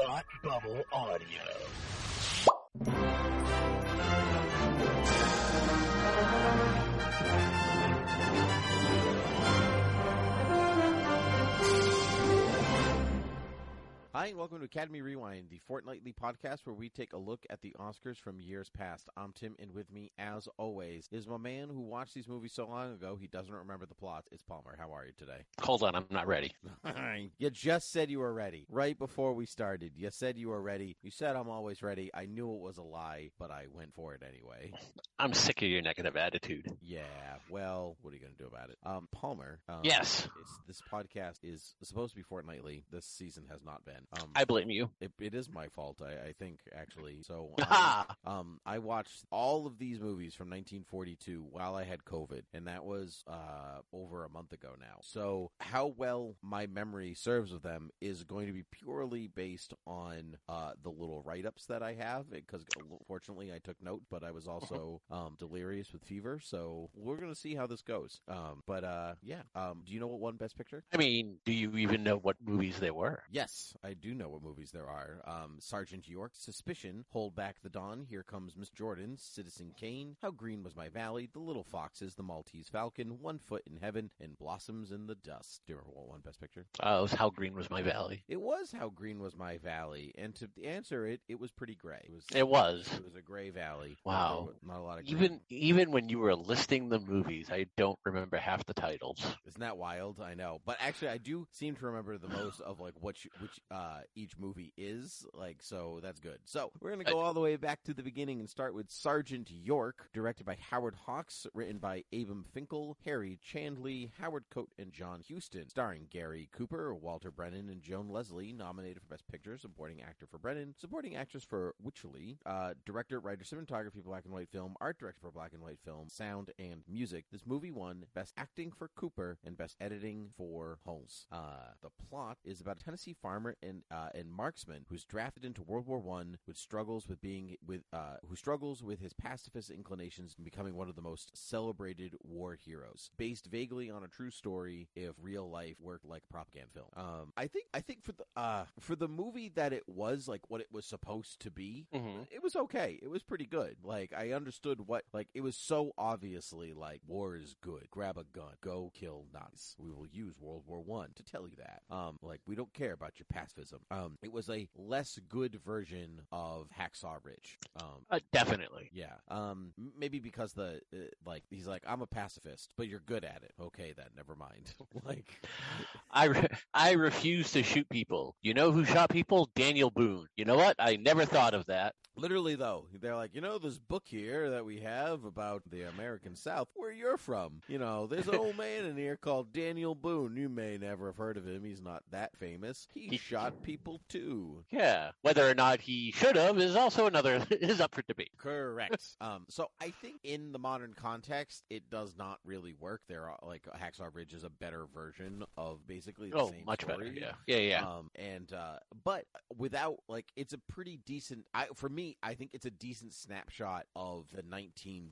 Thought Bubble Audio. Hi, and welcome to Academy Rewind, the fortnightly podcast where we take a look at the Oscars from years past. I'm Tim, and with me, as always, is my man who watched these movies so long ago he doesn't remember the plots. It's Palmer. How are you today? Hold on, I'm not ready. You just said you were ready. Right before we started, you said you were ready. You said I'm always ready. I knew it was a lie, but I went for it anyway. I'm sick of your negative attitude. Yeah, well, what are you going to do about it? Palmer. Yes. This podcast is supposed to be fortnightly. This season has not been. I blame you. It is my fault, I think, actually. So I watched all of these movies from 1942 while I had COVID, and that was over a month ago now. So how well my memory serves of them is going to be purely based on the little write-ups that I have, because fortunately I took note, but I was also delirious with fever, so we're going to see how this goes. Do you know what won Best Picture? I mean, do you even know what movies they were? Yes, I do know what movies there are. Sergeant York, Suspicion, Hold Back the Dawn, Here Comes Miss Jordan, Citizen Kane, How Green Was My Valley, The Little Foxes, The Maltese Falcon, One Foot in Heaven, and Blossoms in the Dust. Do you remember what won Best Picture? It was How Green Was My Valley. It was How Green Was My Valley, and to answer it, it was pretty gray. It was a gray valley. Wow. Not a lot of gray. Even when you were listing the movies, I don't remember half the titles. Isn't that wild? I know. But actually, I do seem to remember the most of like which each movie is, like, so that's good. So we're going to go all the way back to the beginning and start with Sergeant York, directed by Howard Hawks, written by Abem Finkel, Harry Chandley, Howard Coate, and John Huston, starring Gary Cooper, Walter Brennan, and Joan Leslie, nominated for Best Picture, supporting actor for Brennan, supporting actress for Witchley, director, writer, cinematography for black and white film, art director for black and white film, sound and music. This movie won Best Acting for Cooper and Best Editing for Hulse. The plot is about a Tennessee farmer and marksman who's drafted into World War I, who struggles with his pacifist inclinations and becoming one of the most celebrated war heroes. Based vaguely on a true story, if real life worked like a propaganda film. I think for the movie that it was, like what it was supposed to be, It was okay. It was pretty good. Like I understood what, like it was so obviously like war is good. Grab a gun, go kill Nazis. We will use World War I to tell you that. Like we don't care about your pacifism. It was a less good version of Hacksaw Ridge. Definitely. Yeah. Maybe because he's like, I'm a pacifist, but you're good at it. Okay, then never mind. Like, I refuse to shoot people. You know who shot people? Daniel Boone. You know what? I never thought of that. Literally, though, they're like, you know, this book here that we have about the American South, where you're from. You know, there's an old man in here called Daniel Boone. You may never have heard of him. He's not that famous. He shot people, too. Yeah. Whether or not he should have is also is up for debate. Correct. So I think in the modern context, it does not really work. There are, like, Hacksaw Ridge is a better version of basically the same much story. Better, yeah. Yeah, yeah. But without, like, it's a pretty decent, for me, I think it's a decent snapshot of the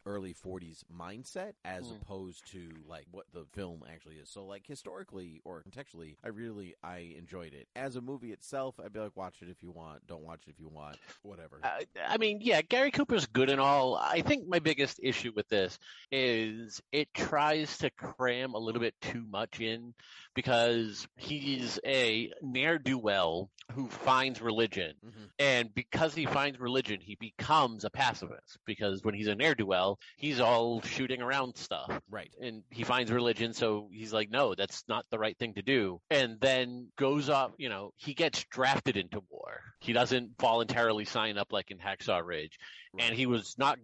early 40s mindset as opposed to like what the film actually is. So like historically or contextually, I enjoyed it. As a movie itself, I'd be like, watch it if you want, don't watch it if you want, whatever. I mean, yeah, Gary Cooper's good and all. I think my biggest issue with this is it tries to cram a little bit too much in because he's a ne'er-do-well who finds religion. Mm-hmm. And because he finds religion, he becomes a pacifist because when he's a ne'er-do-well, he's all shooting around stuff. Right. And he finds religion, so he's like, no, that's not the right thing to do. And then goes off, you know, he gets drafted into war. He doesn't voluntarily sign up like in Hacksaw Ridge. Right. And he wasn't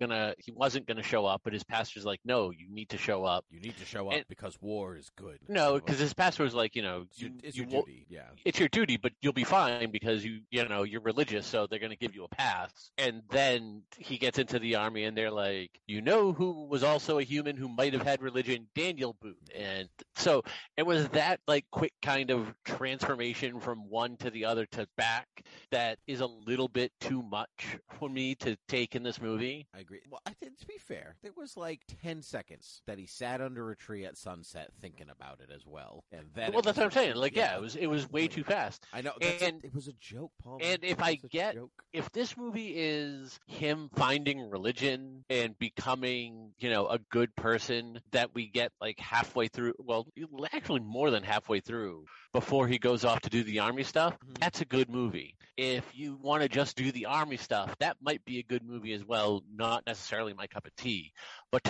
going to show up, but his pastor's like, no, you need to show up. You need to show up because war is good. No, because his pastor was like, you know, it's your duty. Yeah. It's your duty, but you'll be fine because you're religious, so they're going to give you a pass. And then he gets into the army and they're like, you know who was also a human who might have had religion? Daniel Boone. And so it was that like quick kind of transformation from one to the other to back that is a little bit too much for me to take in in this movie. I agree. Well, I think, to be fair, there was like 10 seconds that he sat under a tree at sunset thinking about it as well. And then well, that's what I'm saying. Like, yeah, it was way too fast. I know. And it was a joke, Paul. And if this movie is him finding religion and becoming, you know, a good person that we get like halfway through, well, actually more than halfway through before he goes off to do the army stuff, that's a good movie. If you want to just do the army stuff, that might be a good movie as well. Not necessarily my cup of tea, but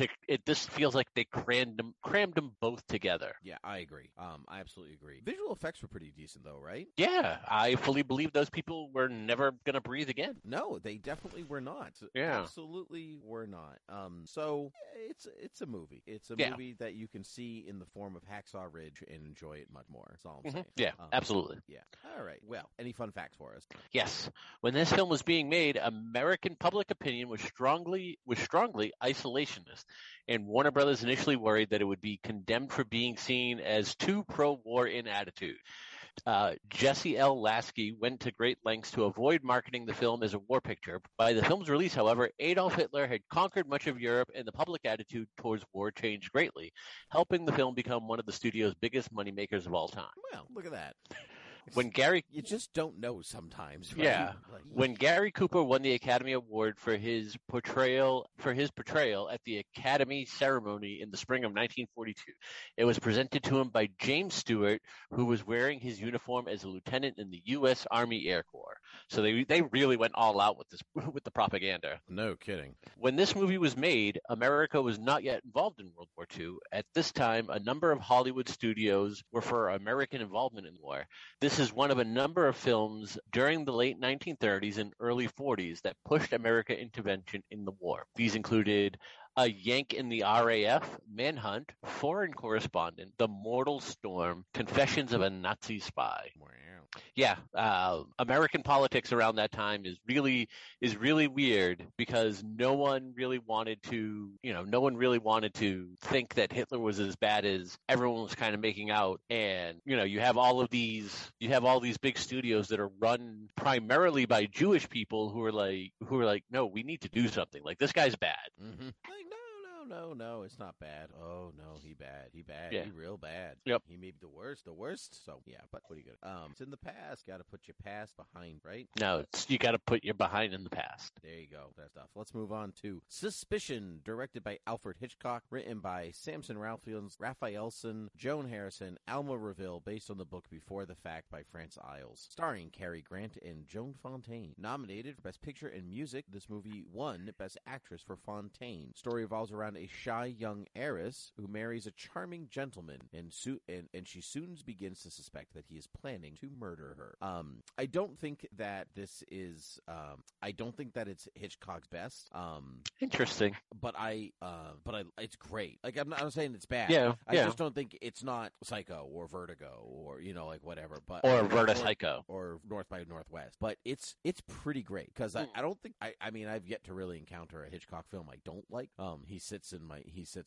this feels like they crammed them both together. Yeah, I agree. I absolutely agree. Visual effects were pretty decent though, right? Yeah, I fully believe those people were never going to breathe again. No, they definitely were not. Yeah. Absolutely were not. So it's a movie. It's a movie that you can see in the form of Hacksaw Ridge and enjoy it much more. That's all I'm saying. Yeah, absolutely. Yeah. All right. Well, any fun facts for us? Yes. When this film was being made, American public opinion was strongly isolationist, and Warner Brothers initially worried that it would be condemned for being seen as too pro-war in attitude. Jesse L. Lasky went to great lengths to avoid marketing the film as a war picture. By the film's release, however, Adolf Hitler had conquered much of Europe, and the public attitude towards war changed greatly, helping the film become one of the studio's biggest moneymakers of all time. Well, look at that. When Gary, you just don't know sometimes, right? Yeah. When Gary Cooper won the Academy Award for his portrayal at the Academy ceremony in the spring of 1942, it was presented to him by James Stewart, who was wearing his uniform as a lieutenant in the U.S. Army Air Corps. So they really went all out with the propaganda. No kidding. When this movie was made, America was not yet involved in World War II. At this time, a number of Hollywood studios were for American involvement in war. This is one of a number of films during the late 1930s and early 40s that pushed American intervention in the war. These included A Yank in the RAF, Manhunt, Foreign Correspondent, The Mortal Storm, Confessions of a Nazi Spy. Wow. Yeah, American politics around that time is really weird because no one really wanted to think that Hitler was as bad as everyone was kind of making out. And you know, you have all these big studios that are run primarily by Jewish people who are like, no, we need to do something. Like, this guy's bad. Mm-hmm. No, it's not bad. Oh, no, he bad. Yeah. He real bad. Yep. He may be the worst. So, yeah, but what are you going to do? It's in the past. Got to put your past behind, right? No, you got to put your behind in the past. There you go. That stuff. Let's move on to Suspicion, directed by Alfred Hitchcock, written by Samson Raphaelson, Joan Harrison, Alma Reville, based on the book Before the Fact by France Isles, starring Cary Grant and Joan Fontaine. Nominated for Best Picture and Music, this movie won Best Actress for Fontaine. Story revolves around a shy young heiress who marries a charming gentleman, and she soon begins to suspect that he is planning to murder her. I don't think that this is. I don't think that it's Hitchcock's best. Interesting, but it's great. Like, I'm not saying it's bad. Yeah, I just don't think it's not Psycho or Vertigo or whatever. But or Vertigo or North by Northwest. But it's pretty great because I don't think I mean I've yet to really encounter a Hitchcock film I don't like. He sits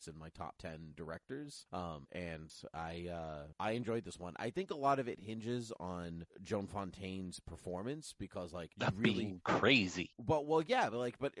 in my top 10 directors, and I enjoyed this one. I think a lot of it hinges on Joan Fontaine's performance because being crazy. But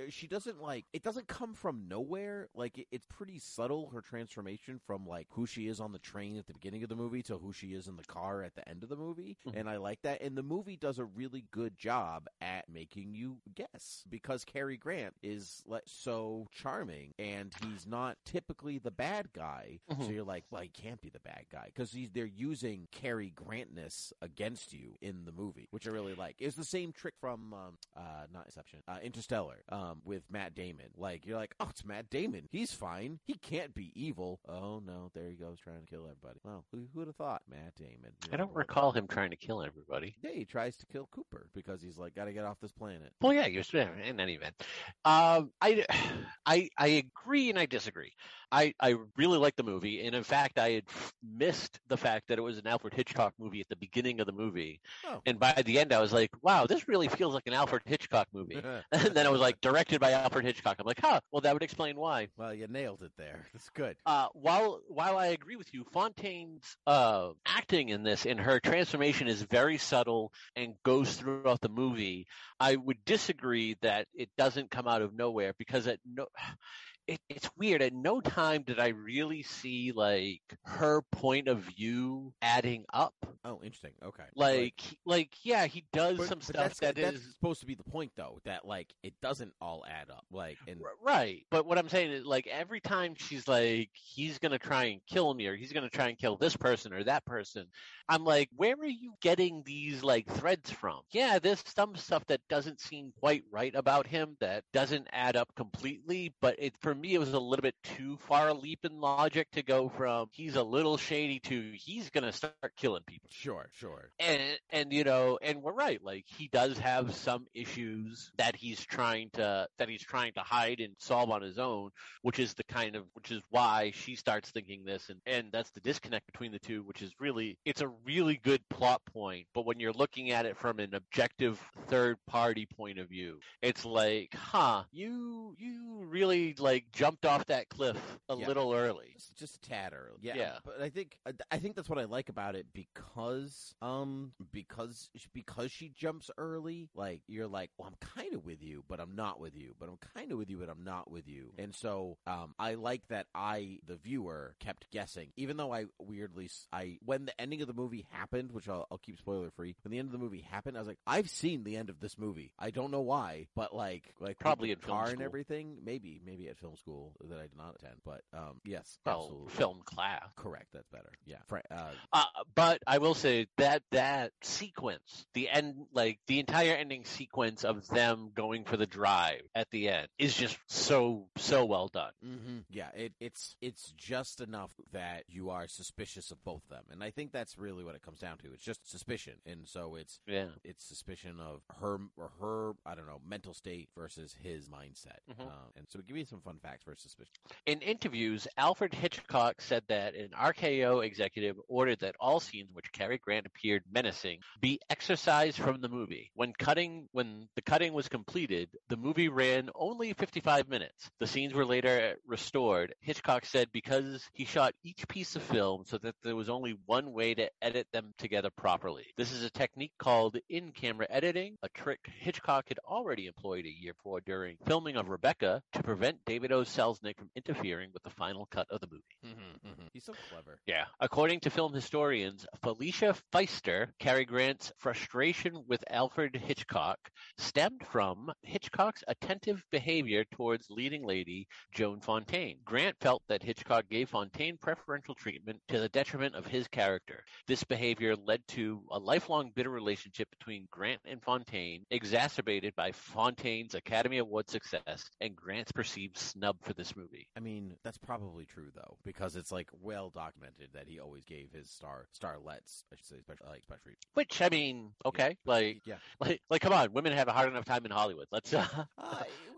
she doesn't it doesn't come from nowhere. Like it's pretty subtle, her transformation from who she is on the train at the beginning of the movie to who she is in the car at the end of the movie, and I like that. And the movie does a really good job at making you guess because Cary Grant is so charming and he's not typically the bad guy, so you're like, well, he can't be the bad guy because they're using Cary Grantness against you in the movie, which I really like. It's the same trick from not Inception, Interstellar, with Matt Damon. You're like, oh, it's Matt Damon, he's fine, he can't be evil. Oh no, there he goes trying to kill everybody. Well, who would have thought Matt Damon? I don't recall him trying to kill everybody. Yeah, he tries to kill Cooper because he's like, gotta get off this planet. Well, yeah, in any event, I agree and I disagree. I really liked the movie, and in fact, I had missed the fact that it was an Alfred Hitchcock movie at the beginning of the movie. Oh. And by the end, I was like, wow, this really feels like an Alfred Hitchcock movie. And then I was like, directed by Alfred Hitchcock. I'm like, huh, well, that would explain why. Well, you nailed it there. That's good. While I agree with you, Fontaine's acting in this and her transformation is very subtle and goes throughout the movie. I would disagree that it doesn't come out of nowhere, because it's weird. At no time did I really see, like, her point of view adding up. Oh, interesting. Okay. Like yeah, he does some stuff that's supposed to be the point, though, that, like, it doesn't all add up. Right. But what I'm saying is, like, every time she's like, he's going to try and kill me, or he's going to try and kill this person or that person, I'm like, where are you getting these, like, threads from? Yeah, there's some stuff that doesn't seem quite right about him, that doesn't add up completely, but for me, it was a little bit too far a leap in logic to go from he's a little shady to he's going to start killing people. Sure. And you know, and we're right. Like, he does have some issues that he's trying to hide and solve on his own, which is why she starts thinking this. And that's the disconnect between the two, which is really, it's a really good plot point. But when you're looking at it from an objective third party point of view, it's like, huh, you really, like, jumped off that cliff a little early. Just a tad early. Yeah. But I think that's what I like about it, because she jumps early, like, you're like, well, I'm kind of with you, but I'm not with you. And so I like that I, the viewer, kept guessing, even though I weirdly, when the ending of the movie happened, which I'll keep spoiler free, when the end of the movie happened, I was like, I've seen the end of this movie. I don't know why, but like probably in car and everything, maybe at film school that I did not attend, but yes, absolutely. Film class. Correct, that's better. Yeah. But I will say that sequence, the end, like the entire ending sequence of them going for the drive at the end is just so well done. Mm-hmm. Yeah, it's just enough that you are suspicious of both of them, and I think that's really what it comes down to. It's just suspicion, and so it's suspicion of her I don't know, mental state versus his mindset. Mm-hmm. And so give me some fun facts versus suspicion. In interviews, Alfred Hitchcock said that an RKO executive ordered that all scenes which Cary Grant appeared menacing be excised from the movie. When the cutting was completed, the movie ran only 55 minutes. The scenes were later restored. Hitchcock said because he shot each piece of film so that there was only one way to edit them together properly. This is a technique called in-camera editing, a trick Hitchcock had already employed a year before during filming of Rebecca to prevent David O. Selznick from interfering with the final cut of the movie. Mm-hmm, mm-hmm. He's so clever. Yeah. According to film historians Felicia Feister, Cary Grant's frustration with Alfred Hitchcock stemmed from Hitchcock's attentive behavior towards leading lady Joan Fontaine. Grant felt that Hitchcock gave Fontaine preferential treatment to the detriment of his character. This behavior led to a lifelong bitter relationship between Grant and Fontaine, exacerbated by Fontaine's Academy Award success and Grant's perceived snub for this movie. I mean, that's probably true, though, because it's, like, well documented that he always gave his starlets, I should say, special treatment. Which, I mean, okay, yeah. Like, come on, women have a hard enough time in Hollywood. Let's.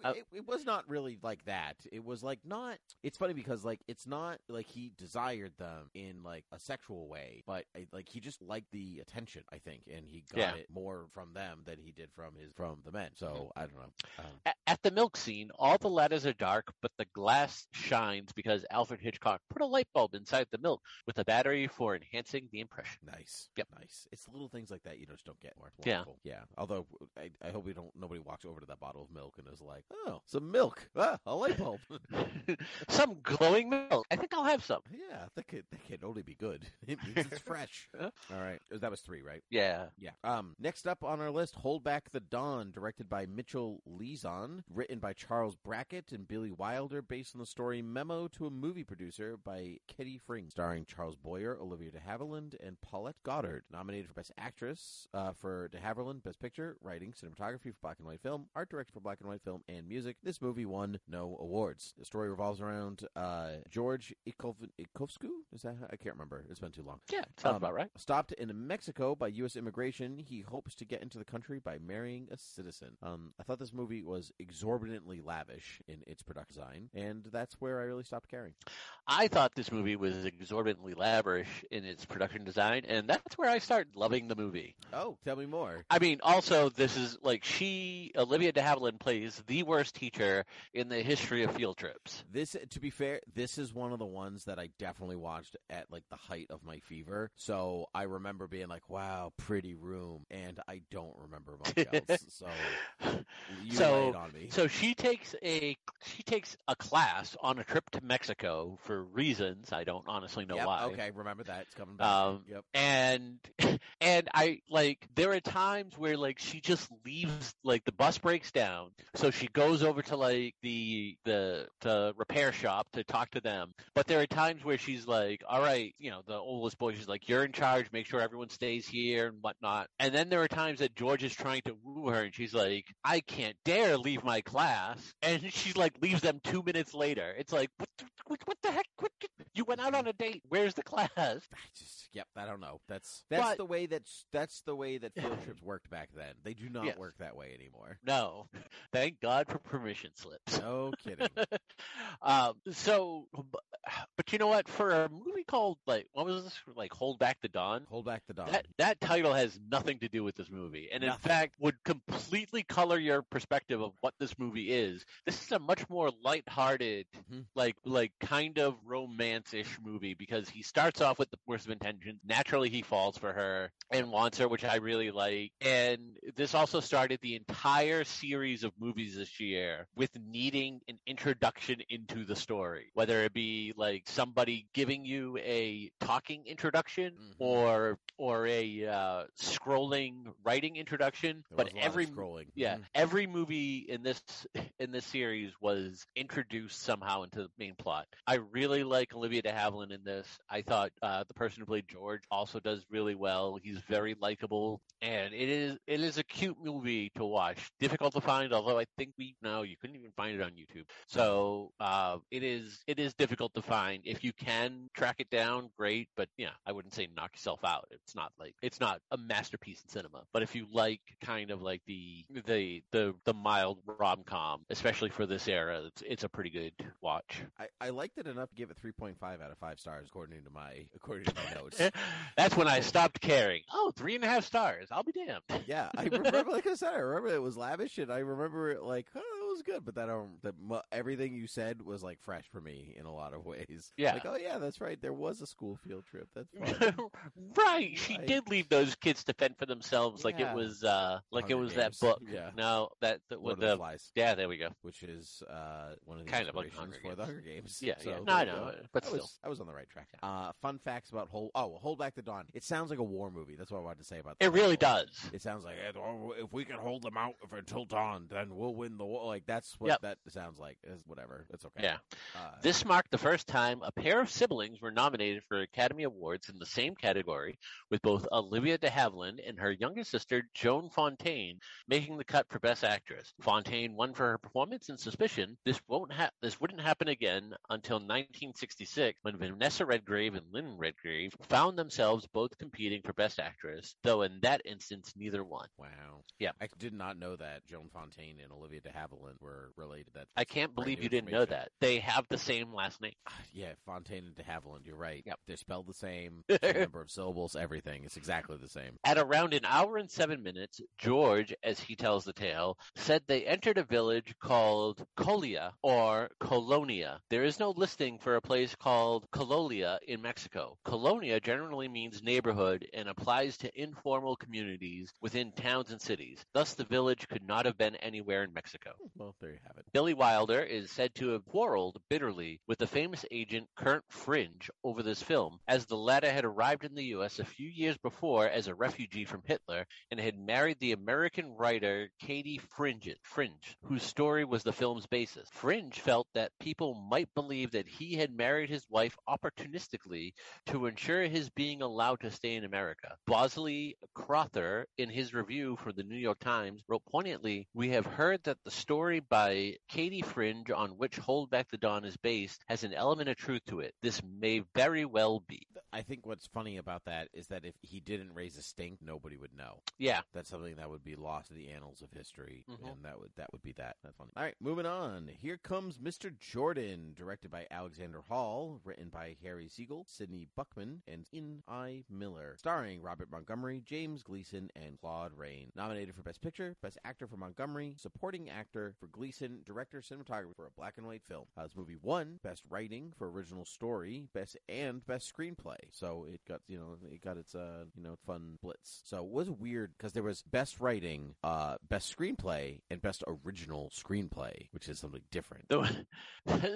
It was not really like that. It was like not. It's funny because, like, it's not like he desired them in, like, a sexual way, but, like, he just liked the attention, I think, and he got it more from them than he did from the men. So I don't know. At the milk scene, all the ladders are dark, but the glass shines because Alfred Hitchcock put a light bulb inside the milk with a battery for enhancing the impression. Nice. Yep. Nice. It's little things like that you just don't get more. Wonderful. Yeah. Although I hope nobody walks over to that bottle of milk and is like, oh, some milk. Ah, a light bulb. Some glowing milk. I think I'll have some. Yeah. That could only be good. It means it's fresh. All right. That was 3, right? Yeah. Yeah. Next up on our list, Hold Back the Dawn, directed by Mitchell Leazon, written by Charles Brackett and Billy Wilder, based on the story Memo to a Movie Producer by Kitty Fring, starring Charles Boyer, Olivia de Havilland, and Paulette Goddard. Nominated for Best Actress for de Havilland, Best Picture, Writing, Cinematography for Black and White Film, Art Direction for Black and White Film, and and music, this movie won no awards. The story revolves around George Ikovscu? Is that? I can't remember. It's been too long. Yeah, sounds about right. Stopped in Mexico by U.S. immigration, he hopes to get into the country by marrying a citizen. I thought this movie was exorbitantly lavish in its production design, and that's where I really stopped caring. I thought this movie was exorbitantly lavish in its production design, and that's where I started loving the movie. Oh, tell me more. I mean, also, this is like Olivia de Havilland plays the worst teacher in the history of field trips. This, to be fair, this is one of the ones that I definitely watched at like the height of my fever. So I remember being like, wow, pretty room. And I don't remember much else. So you laid on me. So she takes a class on a trip to Mexico for reasons I don't honestly know why. Okay, remember that. It's coming back. And I like there are times where like she just leaves, like the bus breaks down, so she goes over to like the repair shop to talk to them. But there are times where she's like, all right, you know, the oldest boy, she's like, you're in charge, make sure everyone stays here and whatnot. And then there are times that George is trying to woo her and she's like, I can't dare leave my class, and she like leaves them 2 minutes later. It's like, what the heck? You went out on a date. Where's the class? I don't know. That's the way that field trips worked back then. They do not work that way anymore. No. Thank God for permission slips. No kidding. But you know what? For a movie called Hold Back the Dawn? Hold Back the Dawn. That title has nothing to do with this movie, and in fact would completely color your perspective of what this movie is. This is a much more lighthearted, like kind of romance-ish movie, because he starts off with the worst of intentions. Naturally, he falls for her and wants her, which I really like. And this also started the entire series of movies this year with needing an introduction into the story, whether it be like somebody giving you a talking introduction or a scrolling writing introduction. Every movie in this series was introduced somehow into the main plot. I really like Olivia de Havilland in this. I thought the person who played George also does really well. He's very likable, and it is a cute movie to watch. Difficult to find, although I think you couldn't even find it on YouTube. So it is difficult to find. If you can track it down, great. But yeah, I wouldn't say knock yourself out. It's not a masterpiece in cinema. But if you like kind of like the mild rom-com, especially for this era, it's a pretty good watch. I liked it enough to give it 3.5 out of 5 stars according to my notes. That's when I stopped caring. Oh, 3.5 stars. I'll be damned. Yeah, I remember, like I said, it was lavish, and I remember it like, oh, it was good, but everything you said was like fresh for me in a lot of ways. Yeah. Like, oh yeah, that's right. There was a school field trip. That's right. Right. She did leave those kids to fend for themselves. Yeah. Like it was that book. Yeah. No, that was the Flies. Yeah, there we go. Which is one of the kind of like for the Hunger Games. Yeah. So, yeah. No, I know. But still, I was on the right track. Yeah. Fun facts about Hold Back the Dawn. It sounds like a war movie. That's what I wanted to say about that. It really does. It sounds like, if we can hold them out until dawn, then we'll win the war. Like, that's what that sounds like. It's whatever. It's okay. Yeah. This marked the first time a pair of siblings were nominated for Academy Awards in the same category, with both Olivia de Havilland and her younger sister, Joan Fontaine, making the cut for Best Actress. Fontaine won for her performance in Suspicion. This wouldn't happen again until 1966, when Vanessa Redgrave and Lynn Redgrave found themselves both competing for Best Actress, though in that instance neither won. Wow. Yeah. I did not know that Joan Fontaine and Olivia de Havilland were related. I can't believe you didn't know that. They have the same last name. Yeah, Fontaine and de Havilland, you're right. Yep. They're spelled the same, number of syllables, everything. It's exactly the same. At around an hour and 7 minutes, George, as he tells the tale, said they entered a village called Colia or Colonia. There is no listing for a place called Cololia in Mexico. Colonia generally means neighborhood and applies to informal communities within towns and cities. Thus, the village could not have been anywhere in Mexico. Well, there you have it. Billy Wilder is said to have quarreled bitterly with the famous agent Kurt Fringe over this film, as the latter had arrived in the U.S. a few years before as a refugee from Hitler and had married the American writer Katie Fringe, whose story was the film's basis. Fringe felt that people might believe that he had married his wife opportunistically to ensure his being allowed to stay in America. Bosley Crowther, in his review for the New York Times, wrote poignantly, "We have heard that the story story by Katie Fringe, on which Hold Back the Dawn is based, has an element of truth to it. This may very well be. I think what's funny about that is that if he didn't raise a stink, nobody would know. Yeah. That's something that would be lost in the annals of history, and that would be that. That's funny. All right, moving on. Here Comes Mr. Jordan, directed by Alexander Hall, written by Harry Siegel, Sidney Buckman, and N.I. Miller, starring Robert Montgomery, James Gleason, and Claude Rains. Nominated for Best Picture, Best Actor for Montgomery, Supporting Actor for Gleason, Director, Cinematographer for a black and white film. This movie won Best Writing for Original Story, Best Screenplay. So it got its fun blitz. So it was weird because there was Best Writing, Best Screenplay, and Best Original Screenplay, which is something different.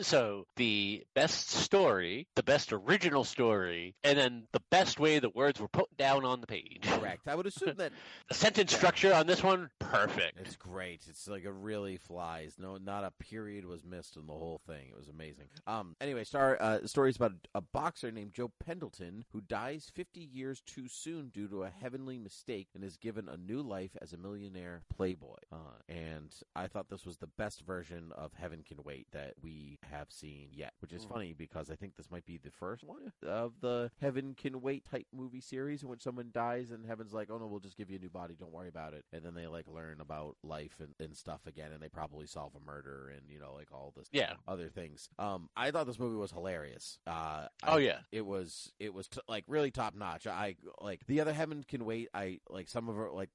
So the best story, the best original story, and then the best way the words were put down on the page. Correct. I would assume that the sentence structure on this one, perfect. It's great. It's like it really flies. No, not a period was missed in the whole thing. It was amazing. Anyway, story's about a boxer named Joe Pendleton who dies 50 years too soon due to a heavenly mistake and is given a new life as a millionaire playboy. And I thought this was the best version of Heaven Can Wait that we have seen yet, which is funny because I think this might be the first one of the Heaven Can Wait type movie series in which someone dies and Heaven's like, oh no, we'll just give you a new body, don't worry about it. And then they like learn about life and stuff again, and they probably solve a murder and all this other things. I thought this movie was hilarious. It was really top notch. I like the other Heaven Can Wait. I like some of her, like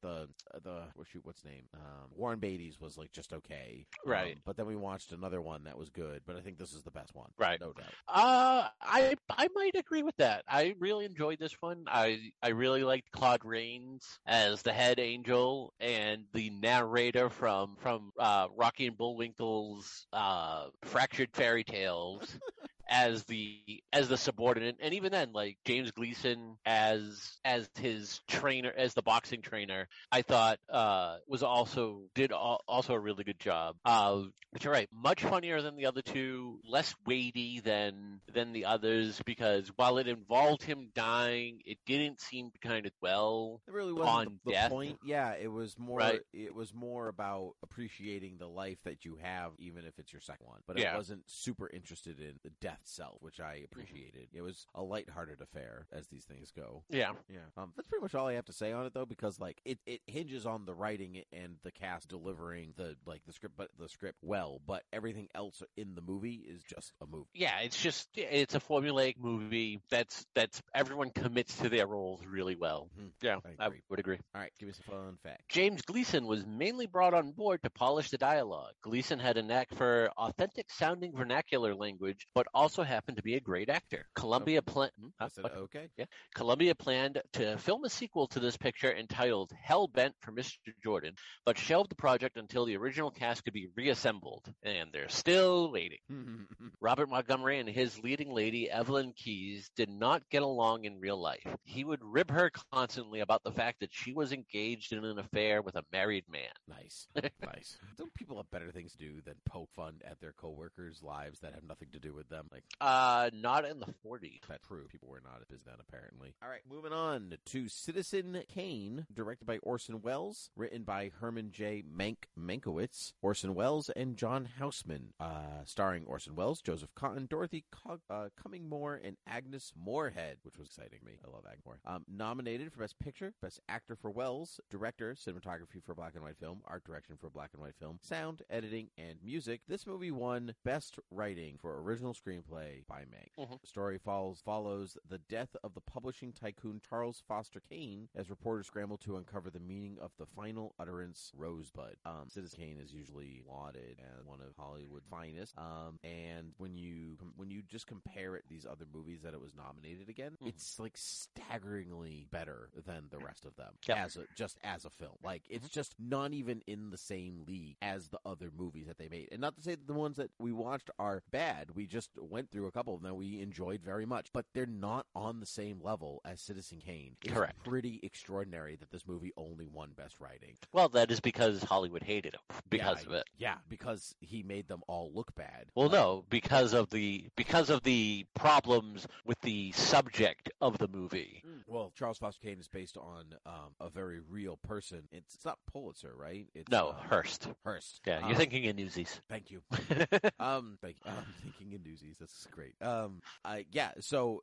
Warren Beatty's was like just okay, right? But then we watched another one that was good, but I think this is the best one, right? No doubt. I might agree with that. I really enjoyed this one. I really liked Claude Rains as the head angel and the narrator from Rocky and Bullwinkle's Fractured Fairy Tales. As the subordinate, and even then, like James Gleason as his trainer, as the boxing trainer, I thought was also a really good job. But you're right, much funnier than the other two, less weighty than the others, because while it involved him dying, it didn't seem kind of It really wasn't on the death point. Yeah, it was more. Right. It was more about appreciating the life that you have, even if it's your second one. But it wasn't super interested in the death self, which I appreciated. It was a lighthearted affair, as these things go. Yeah. That's pretty much all I have to say on it, though, because like it hinges on the writing and the cast delivering the script well, but everything else in the movie is just a movie. Yeah, it's a formulaic movie that's everyone commits to their roles really well. Mm-hmm. Yeah, I would agree. All right, give us a fun fact. James Gleason was mainly brought on board to polish the dialogue. Gleason had a knack for authentic sounding vernacular language, but also happened to be a great actor. Columbia planned to film a sequel to this picture entitled Hellbent for Mr. Jordan, but shelved the project until the original cast could be reassembled, and they're still waiting. Robert Montgomery and his leading lady, Evelyn Keyes, did not get along in real life. He would rib her constantly about the fact that she was engaged in an affair with a married man. Nice. Don't people have better things to do than poke fun at their coworkers' lives that have nothing to do with them? Like, not in the 40s. That's true. People were not at business then, apparently. All right, moving on to Citizen Kane, directed by Orson Welles, written by Herman J. Mankiewicz, Orson Welles, and John Huston, starring Orson Welles, Joseph Cotton, Dorothy Cumming-Moore, and Agnes Moorehead, which was exciting to me. I love Agnes Moore. Nominated for Best Picture, Best Actor for Welles, Director, Cinematography for a Black and White Film, Art Direction for a Black and White Film, Sound, Editing, and Music. This movie won Best Writing for Original Screenplay by Mank. The story follows the death of the publishing tycoon Charles Foster Kane as reporters scramble to uncover the meaning of the final utterance, Rosebud. Citizen Kane is usually lauded as one of Hollywood's finest. And when you just compare it to these other movies that it was nominated again, it's like staggeringly better than the rest of them as a film. Like it's just not even in the same league as the other movies that they made. And not to say that the ones that we watched are bad. We just went through a couple of them that we enjoyed very much, but they're not on the same level as Citizen Kane. It's correct. Pretty extraordinary that this movie only won Best Writing. Well, that is because Hollywood hated him because of it. Yeah, because he made them all look bad. Well, no, because of the problems with the subject of the movie. Well, Charles Foster Kane is based on a very real person. It's not Pulitzer, right? It's, no, Hearst. Hearst. Yeah, you're thinking in Newsies. Thank you. Thank you. I'm thinking in Newsies. That's great. Yeah. So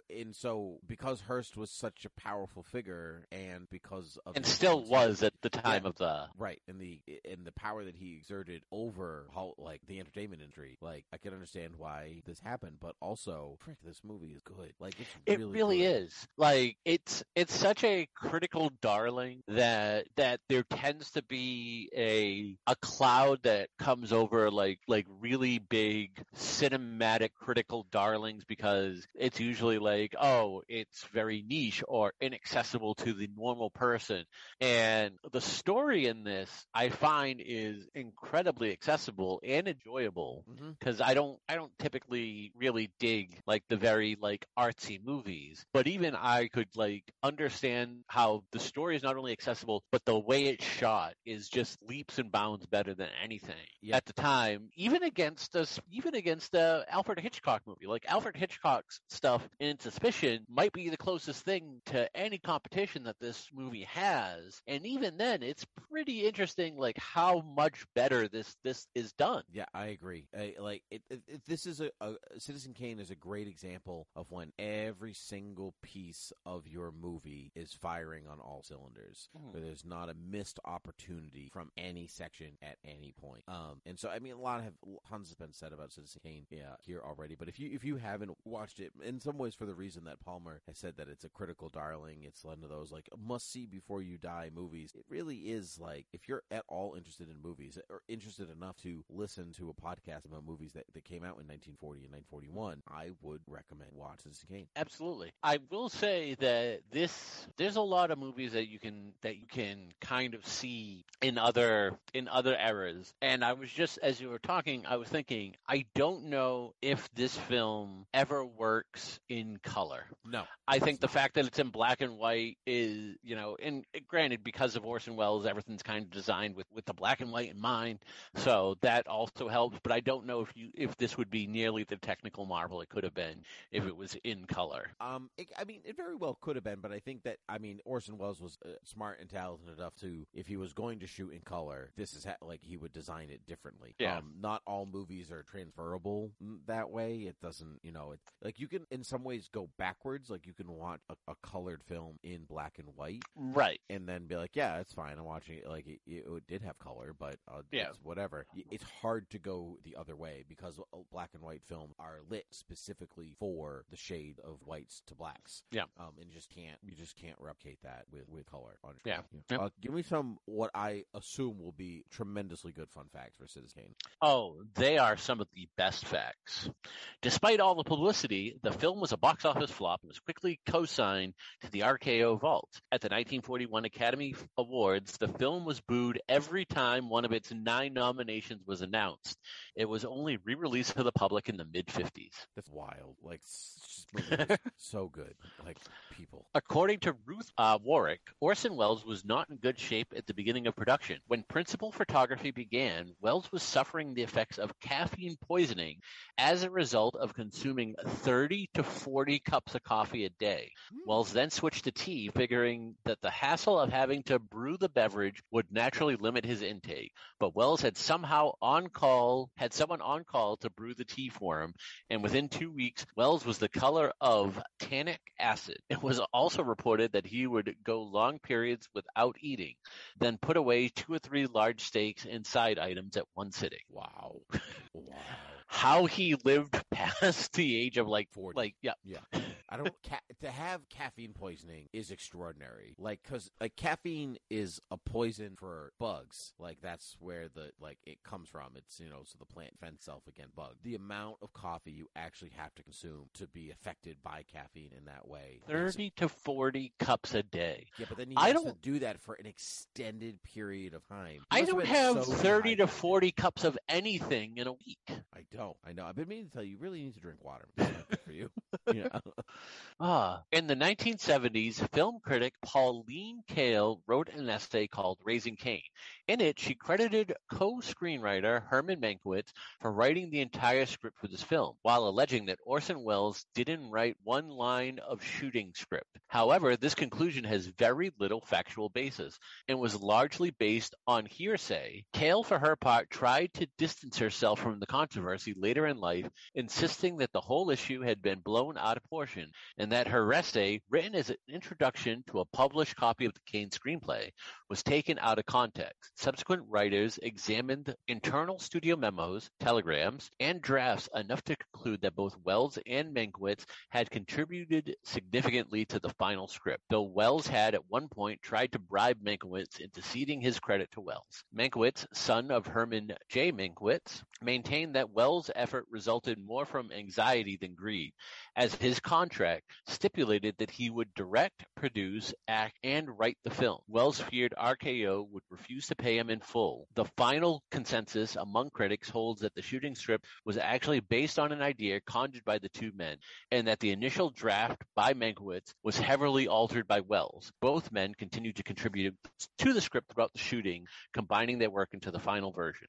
because Hearst was such a powerful figure, and because of and still was at the time of the right, and the power that he exerted over like the entertainment industry, like I can understand why this happened, but also this movie is good. Like it really is. Like it's such a critical darling that there tends to be a cloud that comes over like really big cinematic critical darlings, because it's usually like, oh, it's very niche or inaccessible to the normal person. And the story in this, I find, is incredibly accessible and enjoyable, because I don't typically really dig like the very like artsy movies, but even I could like understand how the story is not only accessible, but the way it's shot is just leaps and bounds better than anything at the time, even against the Alfred Hitchcock movie. Like Alfred Hitchcock's stuff in Suspicion might be the closest thing to any competition that this movie has, and even then it's pretty interesting like how much better this is done. Yeah, I agree. This is a Citizen Kane is a great example of when every single piece of your movie is firing on all cylinders. Where there's not a missed opportunity from any section at any point. And so I mean, tons has been said about Citizen Kane here already. But if you haven't watched it, in some ways for the reason that Palmer has said that it's a critical darling, it's one of those like must see before you die movies. It really is like, if you're at all interested in movies or interested enough to listen to a podcast about movies that came out in 1940 and 1941, I would recommend watch Citizen Kane. Absolutely. I will say that there's a lot of movies that you can kind of see in other eras. And I was just, as you were talking, I was thinking, I don't know if this film ever works in color. No. I think the fact that it's in black and white is, and granted, because of Orson Welles, everything's kind of designed with the black and white in mind. So that also helps. But I don't know if this would be nearly the technical marvel it could have been if it was in color. It very well could have been, but I think that, Orson Welles was smart and talented enough to, if he was going to shoot in color, this is like he would design it differently. Yeah. Not all movies are transferable that way. It doesn't, it's like you can in some ways go backwards. Like you can watch a colored film in black and white. Right. And then be like, yeah, it's fine. I'm watching it. Like it did have color, but it's whatever. It's hard to go the other way because black and white film are lit specifically for the shade of whites to blacks. Yeah. And you just can't replicate that with color. Yeah. Yeah. Give me some, what I assume will be tremendously good fun facts for Citizen Kane. Oh, they are some of the best facts. Despite all the publicity, the film was a box office flop and was quickly co-signed to the RKO vault. At the 1941 Academy Awards, the film was booed every time one of its 9 nominations was announced. It was only re-released to the public in the mid-50s. That's wild. Like, so good. Like, people. According to Ruth Warwick, Orson Welles was not in good shape at the beginning of production. When principal photography began, Welles was suffering the effects of caffeine poisoning as a result of consuming 30 to 40 cups of coffee a day. Welles then switched to tea, figuring that the hassle of having to brew the beverage would naturally limit his intake. But Welles had someone on call to brew the tea for him, and within 2 weeks, Welles was the color of tannic acid. It was also reported that he would go long periods without eating, then put away 2 or 3 large steaks and side items at one sitting. Wow. Wow. How he lived past the age of like 40. Like, yeah. I don't to have caffeine poisoning is extraordinary. Like, because like caffeine is a poison for bugs. Like that's where the it comes from. It's so the plant fends off against bugs. The amount of coffee you actually have to consume to be affected by caffeine in that way. 30 to 40 cups a day. Yeah, but then you have to do that for an extended period of time. I don't have 30 to 40 cups of anything in a week. I know. I've been meaning to tell you. You really need to drink water. Good for you. In the 1970s, film critic Pauline Kael wrote an essay called Raising Cain. In it, she credited co-screenwriter Herman Mankiewicz for writing the entire script for this film, while alleging that Orson Welles didn't write one line of shooting script. However, this conclusion has very little factual basis and was largely based on hearsay. Kael, for her part, tried to distance herself from the controversy later in life, insisting that the whole issue had been blown out of proportion and that her essay, written as an introduction to a published copy of the Kane screenplay, was taken out of context. Subsequent writers examined internal studio memos, telegrams, and drafts enough to conclude that both Welles and Mankiewicz had contributed significantly to the final script, though Welles had at one point tried to bribe Mankiewicz into ceding his credit to Welles. Mankiewicz, son of Herman J. Mankiewicz, maintained that Welles' effort resulted more from anxiety than greed, as his contract stipulated that he would direct, produce, act, and write the film. Welles feared RKO would refuse to pay him in full. The final consensus among critics holds that the shooting script was actually based on an idea conjured by the two men, and that the initial draft by Mankiewicz was heavily altered by Welles. Both men continued to contribute to the script throughout the shooting, combining their work into the final version.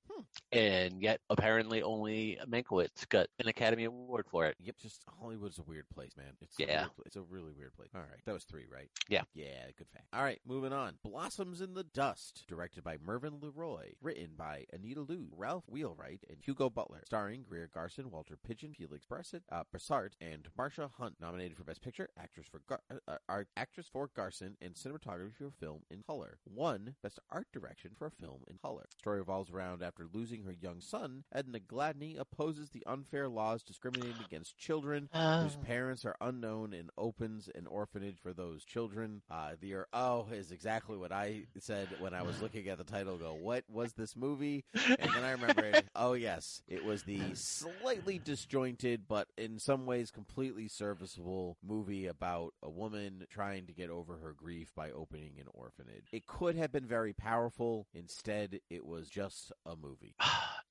And yet, apparently, only Mankiewicz got an Academy Award for it. Yep, just Hollywood's a weird place, man. It's a really weird place. All right. That was 3, right? Yeah. Yeah, good fact. All right, moving on. Blossoms in the Dust, directed by Mervyn LeRoy, written by Anita Loos, Ralph Wheelwright, and Hugo Butler, starring Greer Garson, Walter Pidgeon, Felix Bressart, and Marcia Hunt, nominated for Best Picture, Actress for Garson, and Cinematography for Film in Color. 1, Best Art Direction for a Film in Color. Story revolves around after losing her young son, Edna Gladney opposes the unfair laws discriminating against children whose parents are unknown and opens an orphanage for those children. The is exactly what I said when I was looking at the title. Go, what was this movie? And then I remembered, oh yes, it was the slightly disjointed but in some ways completely serviceable movie about a woman trying to get over her grief by opening an orphanage. It could have been very powerful. Instead, it was just a movie.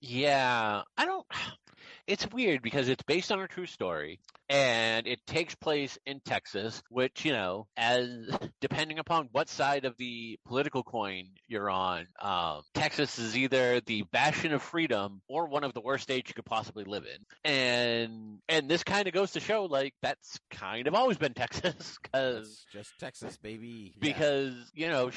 Yeah, it's weird because it's based on a true story and it takes place in Texas, which, you know, as depending upon what side of the political coin you're on, Texas is either the bastion of freedom or one of the worst states you could possibly live in. And this kind of goes to show, like, that's kind of always been Texas, because just Texas, baby. Yeah. Because, you know,